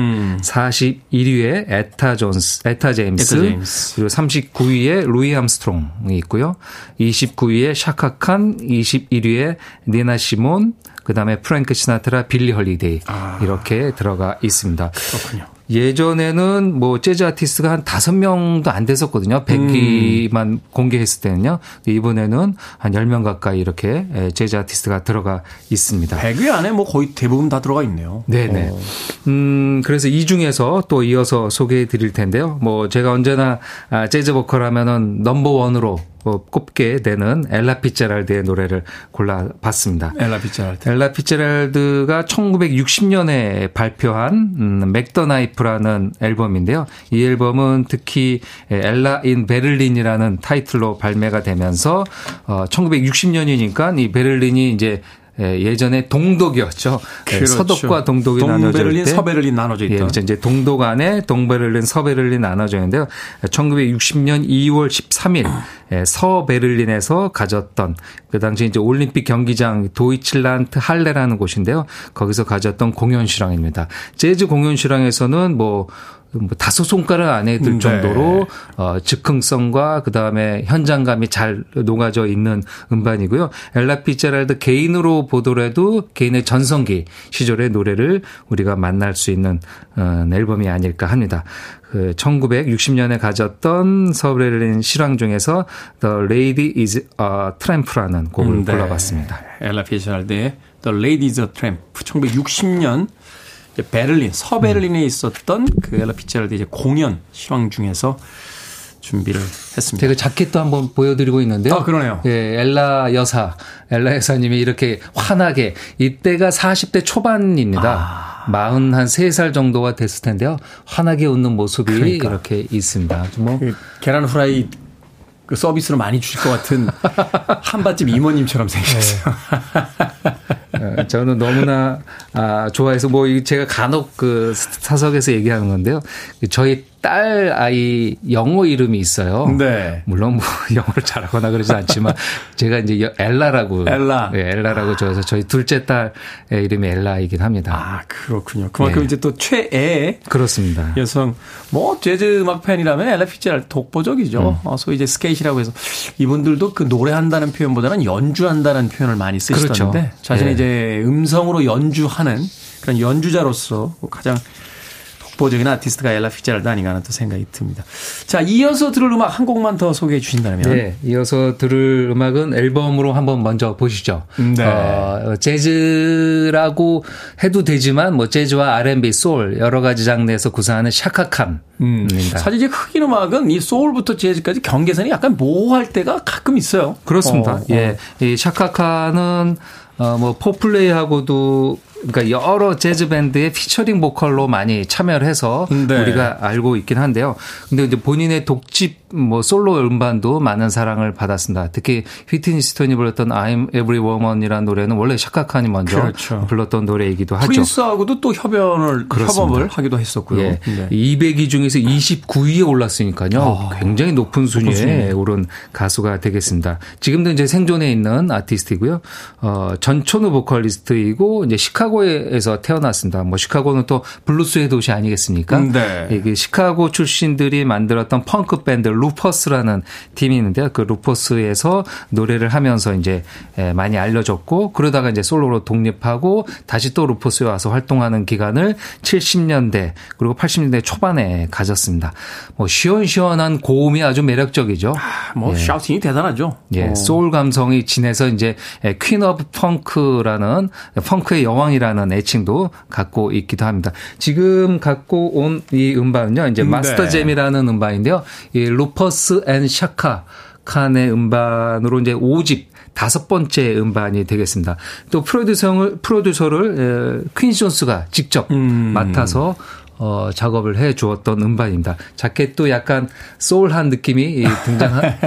41위에 에타 제임스, 그리고 39위에 루이 암스트롱이 있고요. 29위에 샤카 칸, 21위에 니나 시몬, 그다음에 프랭크 시나트라, 빌리 홀리데이 이렇게 들어가 있습니다. 그렇군요. 예전에는 뭐 재즈 아티스트가 한 5명도 안 됐었거든요. 100위만 공개했을 때는요. 이번에는 한 10명 가까이 이렇게 재즈 아티스트가 들어가 있습니다. 100위 안에 뭐 거의 대부분 다 들어가 있네요. 네네. 그래서 이 중에서 또 이어서 소개해 드릴 텐데요. 뭐 제가 언제나 재즈 보컬 하면은 넘버원으로 꼽게 되는 엘라 피츠제랄드의 노래를 골라봤습니다. 엘라 피츠제랄드가 1960년에 발표한 맥더나이프라는 앨범인데요. 이 앨범은 특히 엘라 인 베를린이라는 타이틀로 발매가 되면서 1960년이니까 이 베를린이 이제 예전에 동독이었죠. 그렇죠. 서독과 동독이 나눠져 있을 때 서베를린 나눠져 있다. 예, 그렇죠. 이제 동독 안에 동베를린, 서베를린 나눠져 있는데요. 1960년 2월 13일 서베를린에서 가졌던 그 당시 이제 올림픽 경기장 도이칠란트 할레라는 곳인데요. 거기서 가졌던 공연 실황입니다. 재즈 공연 실황에서는 뭐 다소 손가락 안에 들 정도로 즉흥성과 그다음에 현장감이 잘 녹아져 있는 음반이고요. 엘라 피츠제랄드 개인으로 보더라도 개인의 전성기 시절의 노래를 우리가 만날 수 있는 앨범이 아닐까 합니다. 그 1960년에 가졌던 서베를린 실황 중에서 The Lady is a Tramp라는 곡을 골라봤습니다. 엘라 피츠제랄드의 The Lady is a Tramp. 1960년 베를린, 서베를린에 있었던 그 엘라 피츠제랄드 이제 공연 실황 중에서 준비를 했습니다. 제가 자켓도 한번 보여드리고 있는데요. 아, 그러네요. 예, 엘라 여사님이 이렇게 환하게 이때가 40대 초반입니다. 43살 정도가 됐을 텐데요. 환하게 웃는 모습이 그러니까. 이렇게 있습니다. 뭐 그 계란 후라이 그 서비스를 많이 주실 것 같은 한밭집 이모님처럼 생겼어요. 저는 너무나 좋아해서 뭐 제가 간혹 그 사석에서 얘기하는 건데요. 저희 딸 아이 영어 이름이 있어요. 네. 물론 뭐 영어를 잘하거나 그러지 않지만 제가 이제 엘라라고 네, 엘라라고 줘서 저희 둘째 딸의 이름이 엘라이긴 합니다. 아, 그렇군요. 그만큼 네. 이제 또 최애 그렇습니다. 여성 뭐 재즈 음악 팬이라면 엘라 피츠제랄드 독보적이죠. 소위 이제 스케이시라고 해서 이분들도 그 노래한다는 표현보다는 연주한다는 표현을 많이 쓰시던데 그렇죠. 자신의 네. 이제 음성으로 연주하는 그런 연주자로서 가장 독보적인 아티스트가 엘라 피츠제럴드 아닌가 하는 또 생각이 듭니다. 자, 이어서 들을 음악 한 곡만 더 소개해 주신다면. 네, 이어서 들을 음악은 앨범으로 한번 먼저 보시죠. 네. 재즈라고 해도 되지만 뭐 재즈와 R&B, 소울 여러 가지 장르에서 구성하는 샤카칸입니다. 사실 이제 흑인 음악은 이 소울부터 재즈까지 경계선이 약간 모호할 때가 가끔 있어요. 그렇습니다. 예, 이 샤카칸은 뭐 포플레이하고도 그러니까 여러 재즈 밴드의 피처링 보컬로 많이 참여를 해서 네. 우리가 알고 있긴 한데요. 근데 이제 본인의 독집 뭐 솔로 음반도 많은 사랑을 받았습니다. 특히 휘트니 스턴이 불렀던 I'm Every Woman이라는 노래는 원래 샤카칸이 먼저 그렇죠. 불렀던 노래이기도 하죠. 프린스하고도 또 협업을 하기도 했었고요. 예. 네. 200위 중에서 29위에 올랐으니까요. 굉장히 높은 순위에 오른 가수가 되겠습니다. 지금도 이제 생존해 있는 아티스트이고요. 전천후 보컬리스트이고 이제 시카고에서 태어났습니다. 뭐 시카고는 또 블루스의 도시 아니겠습니까? 네. 이게 시카고 출신들이 만들었던 펑크 밴드 루퍼스라는 팀이 있는데요. 그 루퍼스에서 노래를 하면서 이제 많이 알려졌고 그러다가 이제 솔로로 독립하고 다시 또 루퍼스에 와서 활동하는 기간을 70년대 그리고 80년대 초반에 가졌습니다. 뭐 시원시원한 고음이 아주 매력적이죠. 뭐 예. 샤우팅이 대단하죠. 예, 소울 감성이 진해서 이제 퀸 오브 펑크라는 펑크의 여왕이라는 애칭도 갖고 있기도 합니다. 지금 갖고 온 이 음반은요, 이제 마스터잼이라는 음반인데요. 이 루퍼스 앤 샤카 칸의 음반으로 이제 5집 5번째 음반이 되겠습니다. 또 프로듀서를 퀸시 존스가 직접 맡아서 작업을 해 주었던 음반입니다. 자켓도 약간 소울한 느낌이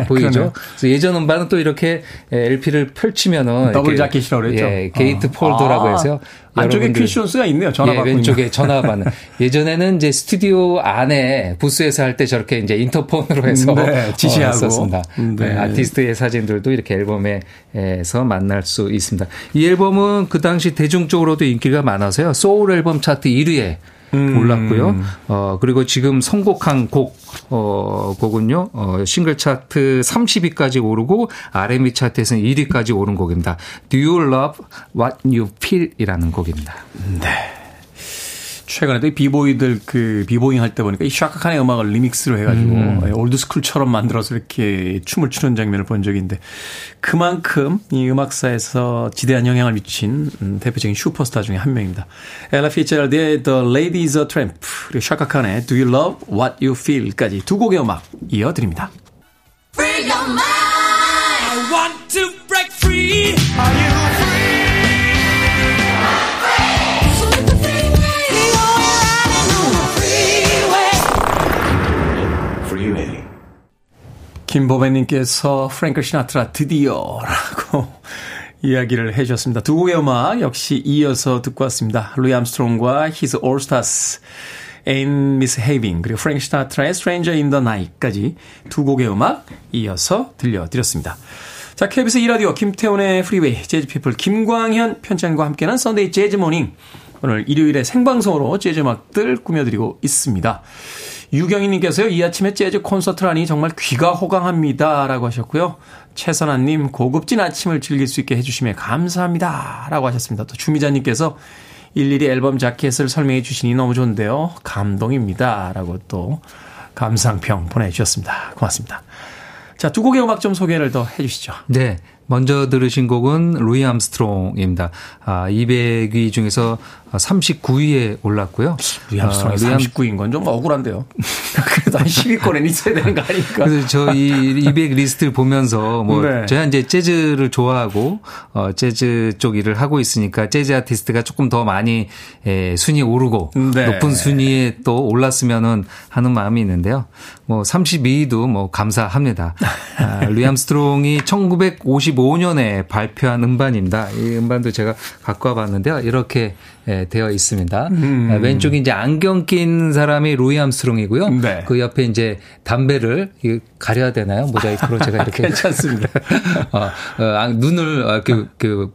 보이죠. 그래서 예전 음반은 또 이렇게 LP를 펼치면은 더블 자켓이라고 그랬죠. 예, 게이트 폴더라고 해서요. 안쪽에 퀴션스가 있네요. 전화받고 예, 왼쪽에 전화받는. 예전에는 이제 스튜디오 안에 부스에서 할 때 저렇게 이제 인터폰으로 해서 네, 지시하고 했었습니다. 네. 아티스트의 사진들도 이렇게 앨범에서 만날 수 있습니다. 이 앨범은 그 당시 대중적으로도 인기가 많아서요. 소울 앨범 차트 1위에 올랐고요. 그리고 지금 선곡한 곡은요. 싱글 차트 30위까지 오르고 R&B 차트에서는 1위까지 오른 곡입니다. Do You Love What You Feel 이라는 곡입니다. 네. 최근에 또 비보이들 비보잉 할 때 보니까 이 샤카칸의 음악을 리믹스를 해가지고 올드스쿨처럼 만들어서 이렇게 춤을 추는 장면을 본 적이 있는데 그만큼 이 음악사에서 지대한 영향을 미친 대표적인 슈퍼스타 중에 한 명입니다. 엘라 피츠제럴드의 The Lady is a Tramp 그리고 샤카칸의 Do You Love What You Feel까지 두 곡의 음악 이어드립니다. Free your mind. I want to break free. Are you 김보배님께서 프랭크 시나트라 드디어라고 이야기를 해 주셨습니다. 두 곡의 음악 역시 이어서 듣고 왔습니다. 루이 암스트롱과 His All Stars, Ain't Misbehaving 그리고 프랭크 시나트라의 Stranger in the Night까지 두 곡의 음악 이어서 들려드렸습니다. 자, KBS 2라디오 김태훈의 프리웨이, 재즈피플 김광현 편찬과 함께하는 썬데이 재즈모닝. 오늘 일요일에 생방송으로 재즈 음악들 꾸며드리고 있습니다. 유경희님께서요, 이 아침에 재즈 콘서트라니 정말 귀가 호강합니다. 라고 하셨고요. 최선아님, 고급진 아침을 즐길 수 있게 해주심에 감사합니다. 라고 하셨습니다. 또 주미자님께서 일일이 앨범 자켓을 설명해 주시니 너무 좋은데요. 감동입니다. 라고 또 감상평 보내주셨습니다. 고맙습니다. 자, 두 곡의 음악 좀 소개를 더 해주시죠. 네. 먼저 들으신 곡은 루이 암스트롱입니다. 200위 중에서 39위에 올랐고요. 루이 암스트롱이 39위인 건 좀 억울한데요. 그래도 한 10위권에 있어야 되는 거 아닙니까? 그래서 저희 200 리스트를 보면서 뭐 네. 제가 이제 재즈를 좋아하고 재즈 쪽 일을 하고 있으니까 재즈 아티스트가 조금 더 많이 순위 오르고 네. 높은 순위에 또 올랐으면은 하는 마음이 있는데요. 뭐 32위도 뭐 감사합니다. 루이 암스트롱이 1955년에 발표한 음반입니다. 이 음반도 제가 갖고 와봤는데요. 이렇게 되어 있습니다. 왼쪽이 이제 안경 낀 사람이 루이 암스트롱이고요. 네. 그 옆에 이제 담배를 가려야 되나요? 모자이크로 제가 이렇게 괜찮습니다. 눈을 이렇게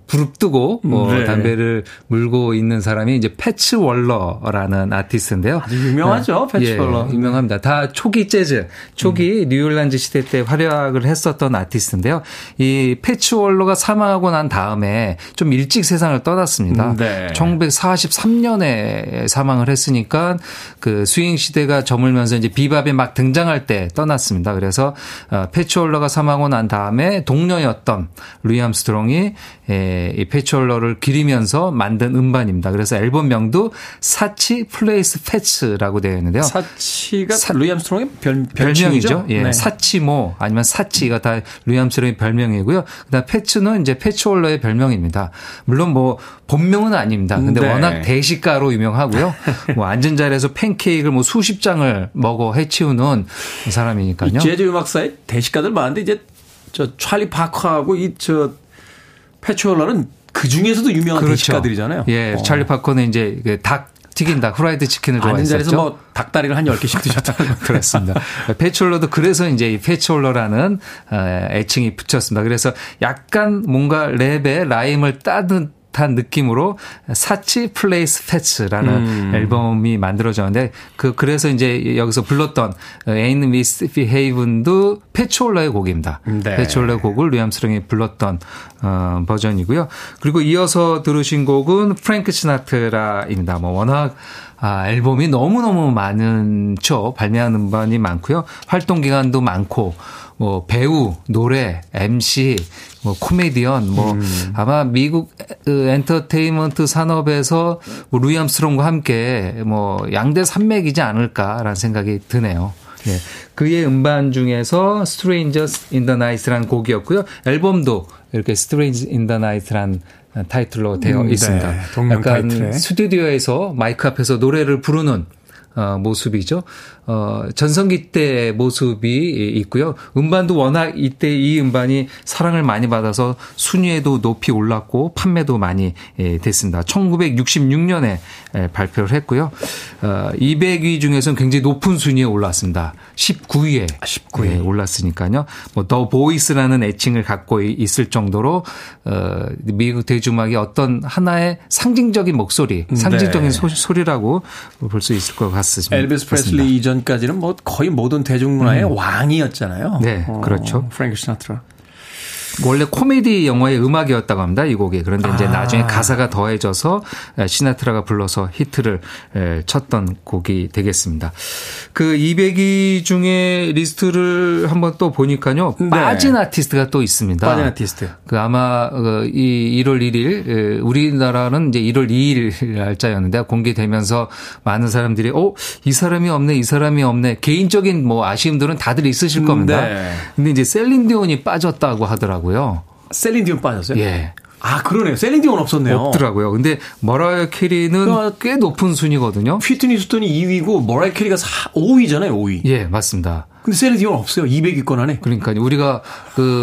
부릅뜨고 네. 담배를 물고 있는 사람이 이제 패츠 월러라는 아티스트인데요. 아주 유명하죠, 패츠 월러. 예, 유명합니다. 다 초기 재즈, 초기 뉴올란즈 시대 때 활약을 했었던 아티스트인데요. 이 스케치월러가 사망하고 난 다음에 좀 일찍 세상을 떠났습니다. 네. 1943년에 사망을 했으니까 그 스윙 시대가 저물면서 이제 비밥이 막 등장할 때 떠났습니다. 그래서 패치월러가 사망하고 난 다음에 동료였던 루이 암스트롱이 이 패치월러를 기리면서 만든 음반입니다. 그래서 앨범명도 사치 플레이스 패츠라고 되어 있는데요. 사치가 루이 암스트롱의 별명이죠. 예. 네. 사치모 아니면 사치가 다 루이 암스트롱의 별명이고요. 그다음 패츠는 이제 패치월러의 별명입니다. 물론 뭐 본명은 아닙니다. 근데 네. 워낙 대식가로 유명하고요. 뭐 앉은 자리에서 팬케이크를 뭐 수십 장을 먹어 해치우는 사람이니까요. 재즈 음악사에 대식가들 많은데 이제 저 찰리 파커하고 이 저 패치월러는 그 중에서도 유명한 그렇죠. 대식가들이잖아요. 예, 찰리 파커는 이제 그 닭 튀긴 닭, 후라이드 치킨을 좋아했었죠. 앉은 자리에서 뭐 닭다리를 한 10개씩 드셨다고 그렇습니다. 패치월러도 그래서 이제 이 패치월러라는 애칭이 붙였습니다. 그래서 약간 뭔가 랩에 라임을 따든 한 느낌으로 사치 플레이스 패츠라는 앨범이 만들어졌는데 그래서 이제 여기서 불렀던 Ain't Misbehave도 패치월러의 곡입니다. 네. 패치월러의 곡을 루이 암스트롱이 불렀던 버전이고요. 그리고 이어서 들으신 곡은 프랭크 시나트라입니다. 뭐 워낙 앨범이 너무너무 많죠. 발매한 음반이 많고요. 활동 기간도 많고 뭐 배우, 노래, MC, 뭐 코미디언, 뭐 아마 미국 엔터테인먼트 산업에서 뭐 루이 암스트롱과 함께 뭐 양대 산맥이지 않을까라는 생각이 드네요. 네. 그의 음반 중에서 Strangers in the Night라는 곡이었고요. 앨범도 이렇게 Strangers in the Night라는 타이틀로 되어 있습니다. 네, 동명 약간 타이틀에. 스튜디오에서 마이크 앞에서 노래를 부르는 모습이죠. 전성기 때 모습이 있고요. 음반도 워낙 이때 이 음반이 사랑을 많이 받아서 순위에도 높이 올랐고 판매도 많이 됐습니다. 1966년에 발표를 했고요. 200위 중에서는 굉장히 높은 순위에 올랐습니다. 19위에 올랐으니까요. 뭐 더 보이스라는 애칭을 갖고 있을 정도로 미국 대중음악의 어떤 하나의 상징적인 목소리, 상징적인 네. 소리라고 볼 수 있을 것 같습니다. 엘비스 프레슬리 이전까지는 뭐 거의 모든 대중문화의 왕이었잖아요. 네, 그렇죠. 프랭크 시나트라. 원래 코미디 영화의 음악이었다고 합니다. 이 곡이. 그런데 이제 나중에 가사가 더해져서 시나트라가 불러서 히트를 쳤던 곡이 되겠습니다. 그 200위 중에 리스트를 한번 또 보니까요. 네. 빠진 아티스트가 또 있습니다. 빠진 아티스트. 그 아마 이 1월 1일 우리나라는 이제 1월 2일 날짜였는데 공개되면서 많은 사람들이 이 사람이 없네. 이 사람이 없네. 개인적인 뭐 아쉬움들은 다들 있으실 겁니다. 네. 근데 이제 셀린디온이 빠졌다고 하더라고요. 셀린디온 빠졌어요? 예. 아, 그러네요. 셀린디온 없었네요. 없더라고요. 근데 머라이어 캐리는 꽤 높은 순위거든요. 휘트니 휴스턴이 2위고 머라이어 캐리가 5위잖아요. 5위. 예, 맞습니다. 근데 셀린디온 없어요. 200위권 안에. 그러니까요. 우리가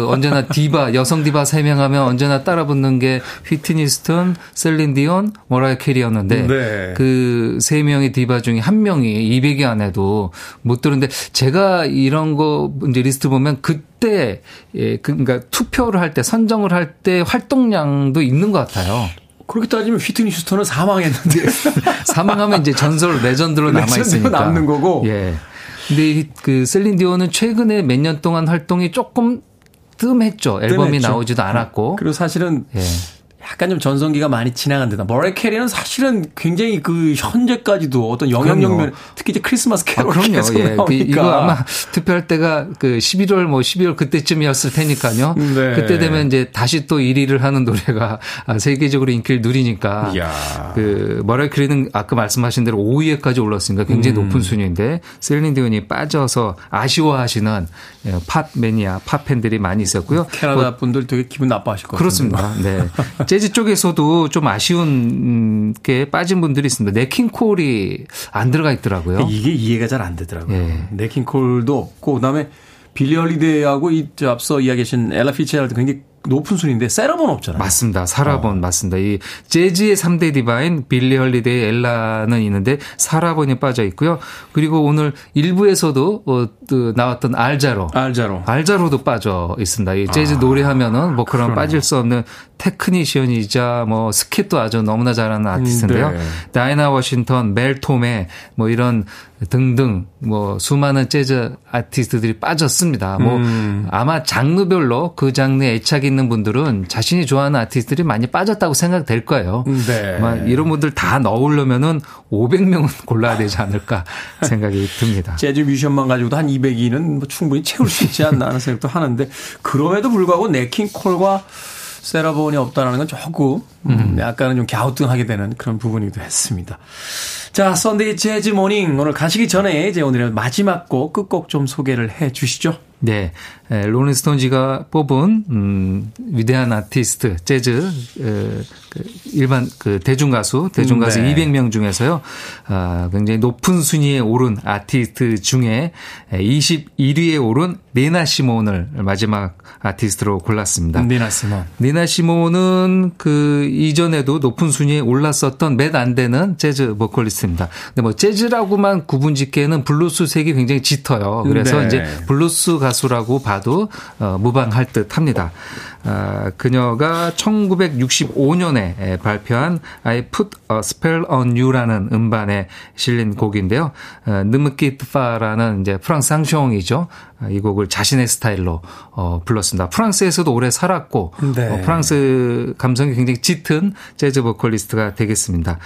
언제나 디바, 여성 디바 3명 하면 언제나 따라 붙는 게 휘트니 휴스턴, 셀린디온, 머라이어 캐리였는데 네. 그 3명의 디바 중에 1명이 200위 안에도 못 들었는데 제가 이런 거 이제 리스트 보면 그때 그러니까 투표를 할 때 선정을 할 때 활동량도 있는 것 같아요. 그렇게 따지면 휘트니 휴스턴은 사망했는데 사망하면 이제 전설 레전드로 남아 있으니까 남는 거고. 예. 근데 그 셀린디온은 최근에 몇 년 동안 활동이 조금 뜸했죠. 앨범이 나오지도 않았고. 그리고 사실은 예. 약간 좀 전성기가 많이 지나간 데다. 머라이어 캐리는 사실은 굉장히 그 현재까지도 어떤 영향력 면 특히 이제 크리스마스 캐롤 계속 나오니까. 그 이거 아마 투표할 때가 그 11월 뭐 12월 그때쯤이었을 테니까요. 네. 그때 되면 이제 다시 또 1위를 하는 노래가 세계적으로 인기를 누리니까. 이야. 그 머라이어 캐리는 아까 말씀하신 대로 5위에까지 올랐으니까 굉장히 높은 순위인데 셀린 디온이 빠져서 아쉬워하시는 팝 매니아, 팝 팬들이 많이 있었고요. 캐나다 분들 되게 기분 나빠하실 것 같습니다. 그렇습니다. 네. 재즈 쪽에서도 좀 아쉬운 게 빠진 분들이 있습니다. 네킹콜이 안 들어가 있더라고요. 이게 이해가 잘 안 되더라고요. 예. 네킹콜도 없고 그다음에 빌리 홀리데이하고 이 앞서 이야기하신 엘라 피츠제럴드 굉장히 높은 순위인데 세라본 없잖아요. 맞습니다. 사라본 맞습니다. 이 재즈의 3대 디바인 빌리 홀리데이 엘라는 있는데 사라본이 빠져 있고요. 그리고 오늘 1부에서도 나왔던 알자로도 빠져 있습니다. 이 재즈 노래하면은 뭐 그런 빠질 수 없는 테크니션이자 뭐 스킵도 아주 너무나 잘하는 아티스트인데요. 네. 다이애나 워싱턴, 멜 토메 뭐 이런 등등 뭐 수많은 재즈 아티스트들이 빠졌습니다. 뭐 아마 장르별로 그 장르의 애착이 있는 분들은 자신이 좋아하는 아티스트들이 많이 빠졌다고 생각될 거예요. 네. 아마 이런 분들 다 넣으려면은 500명은 골라야 되지 않을까 생각이 듭니다. 재즈 뮤지션만 가지고도 한 200인은 뭐 충분히 채울 수 있지 않나 하는 생각도 하는데, 그럼에도 불구하고 네킹콜과 세라 본이 없다는 건 조금 약간은 좀 갸우뚱하게 되는 그런 부분이기도 했습니다. 자, 썬데이 재즈 모닝 오늘 가시기 전에 이제 오늘의 마지막 곡 끝곡 좀 소개를 해 주시죠. 네, 롤링스톤즈가 뽑은 위대한 아티스트 재즈 일반 그 대중가수 네. 200명 중에서요 굉장히 높은 순위에 오른 아티스트 중에 21위에 오른 니나 시몬을 마지막 아티스트로 골랐습니다. 니나 시몬은 그 이전에도 높은 순위에 올랐었던 몇 안 되는 재즈 보컬리스트입니다. 근데 뭐 재즈라고만 구분짓기에는 블루스 색이 굉장히 짙어요. 그래서 네. 이제 블루스 가수라고 봐도 무방할 듯합니다. 그녀가 1965년에 발표한 I Put a Spell on You라는 음반에 실린 곡인데요. Numéro Kittapa라는 이제 프랑스 샹송이죠. 이 곡을 자신의 스타일로 불렀습니다. 프랑스에서도 오래 살았고 네. 프랑스 감성이 굉장히 짙은 재즈 보컬리스트가 되겠습니다.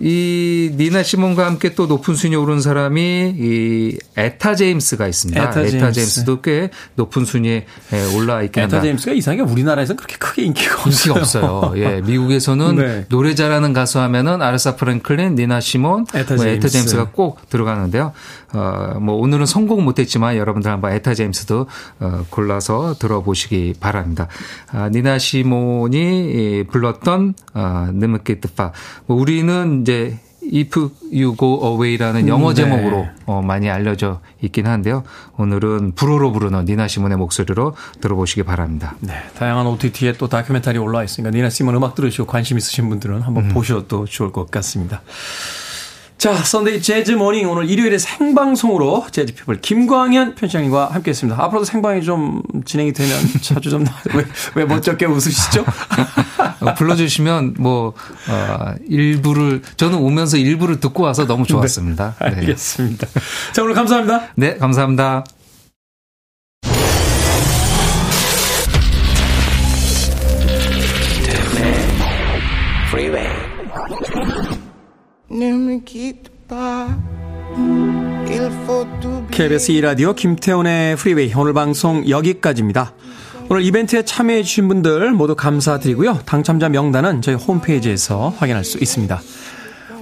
이 니나 시몬과 함께 또 높은 순위에 오른 사람이 이 에타 제임스가 있습니다. 에타 제임스도 꽤 높은 순위에 올라 있긴 합니다. 에타 제임스가 이상하게 우리나라에서는 그렇게 크게 인기가 없어요. 예, 미국에서는 네. 노래 잘하는 가수 하면은 아레사 프랭클린, 니나 시몬, 에타 제임스가 꼭 들어가는데요. 뭐 오늘은 성공 못했지만 여러분들 한번 에타 제임스도 골라서 들어보시기 바랍니다. 니나 시몬이 불렀던 Numéro Kittapa. 뭐 우리는 이제 If You Go Away라는 영어 제목으로 네. 많이 알려져 있긴 한데요. 오늘은 불어로 부르는 니나 시몬의 목소리로 들어보시기 바랍니다. 네, 다양한 OTT에 또 다큐멘터리 올라와 있으니까 니나 시몬 음악 들으시고 관심 있으신 분들은 한번 보셔도 좋을 것 같습니다. 자, 썬데이 재즈 모닝 오늘 일요일에 생방송으로 재즈 피플 김광현 편집장님과 함께했습니다. 앞으로도 생방이 좀 진행이 되면 자주 좀 왜 멋쩍게 웃으시죠? 불러주시면 뭐 일부를 저는 오면서 일부를 듣고 와서 너무 좋았습니다. 네, 알겠습니다. 네. 자, 오늘 감사합니다. 네, 감사합니다. KBS 2라디오 김태훈의 프리웨이 오늘 방송 여기까지입니다. 오늘 이벤트에 참여해 주신 분들 모두 감사드리고요. 당첨자 명단은 저희 홈페이지에서 확인할 수 있습니다.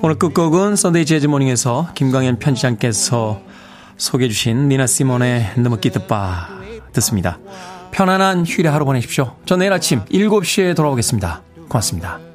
오늘 끝곡은 썬데이 재즈 모닝에서 김광현 편집장께서 소개해 주신 니나 시몬의 Numéro Kittapa 듣습니다. 편안한 휴일 하루 보내십시오. 전 내일 아침 7시에 돌아오겠습니다. 고맙습니다.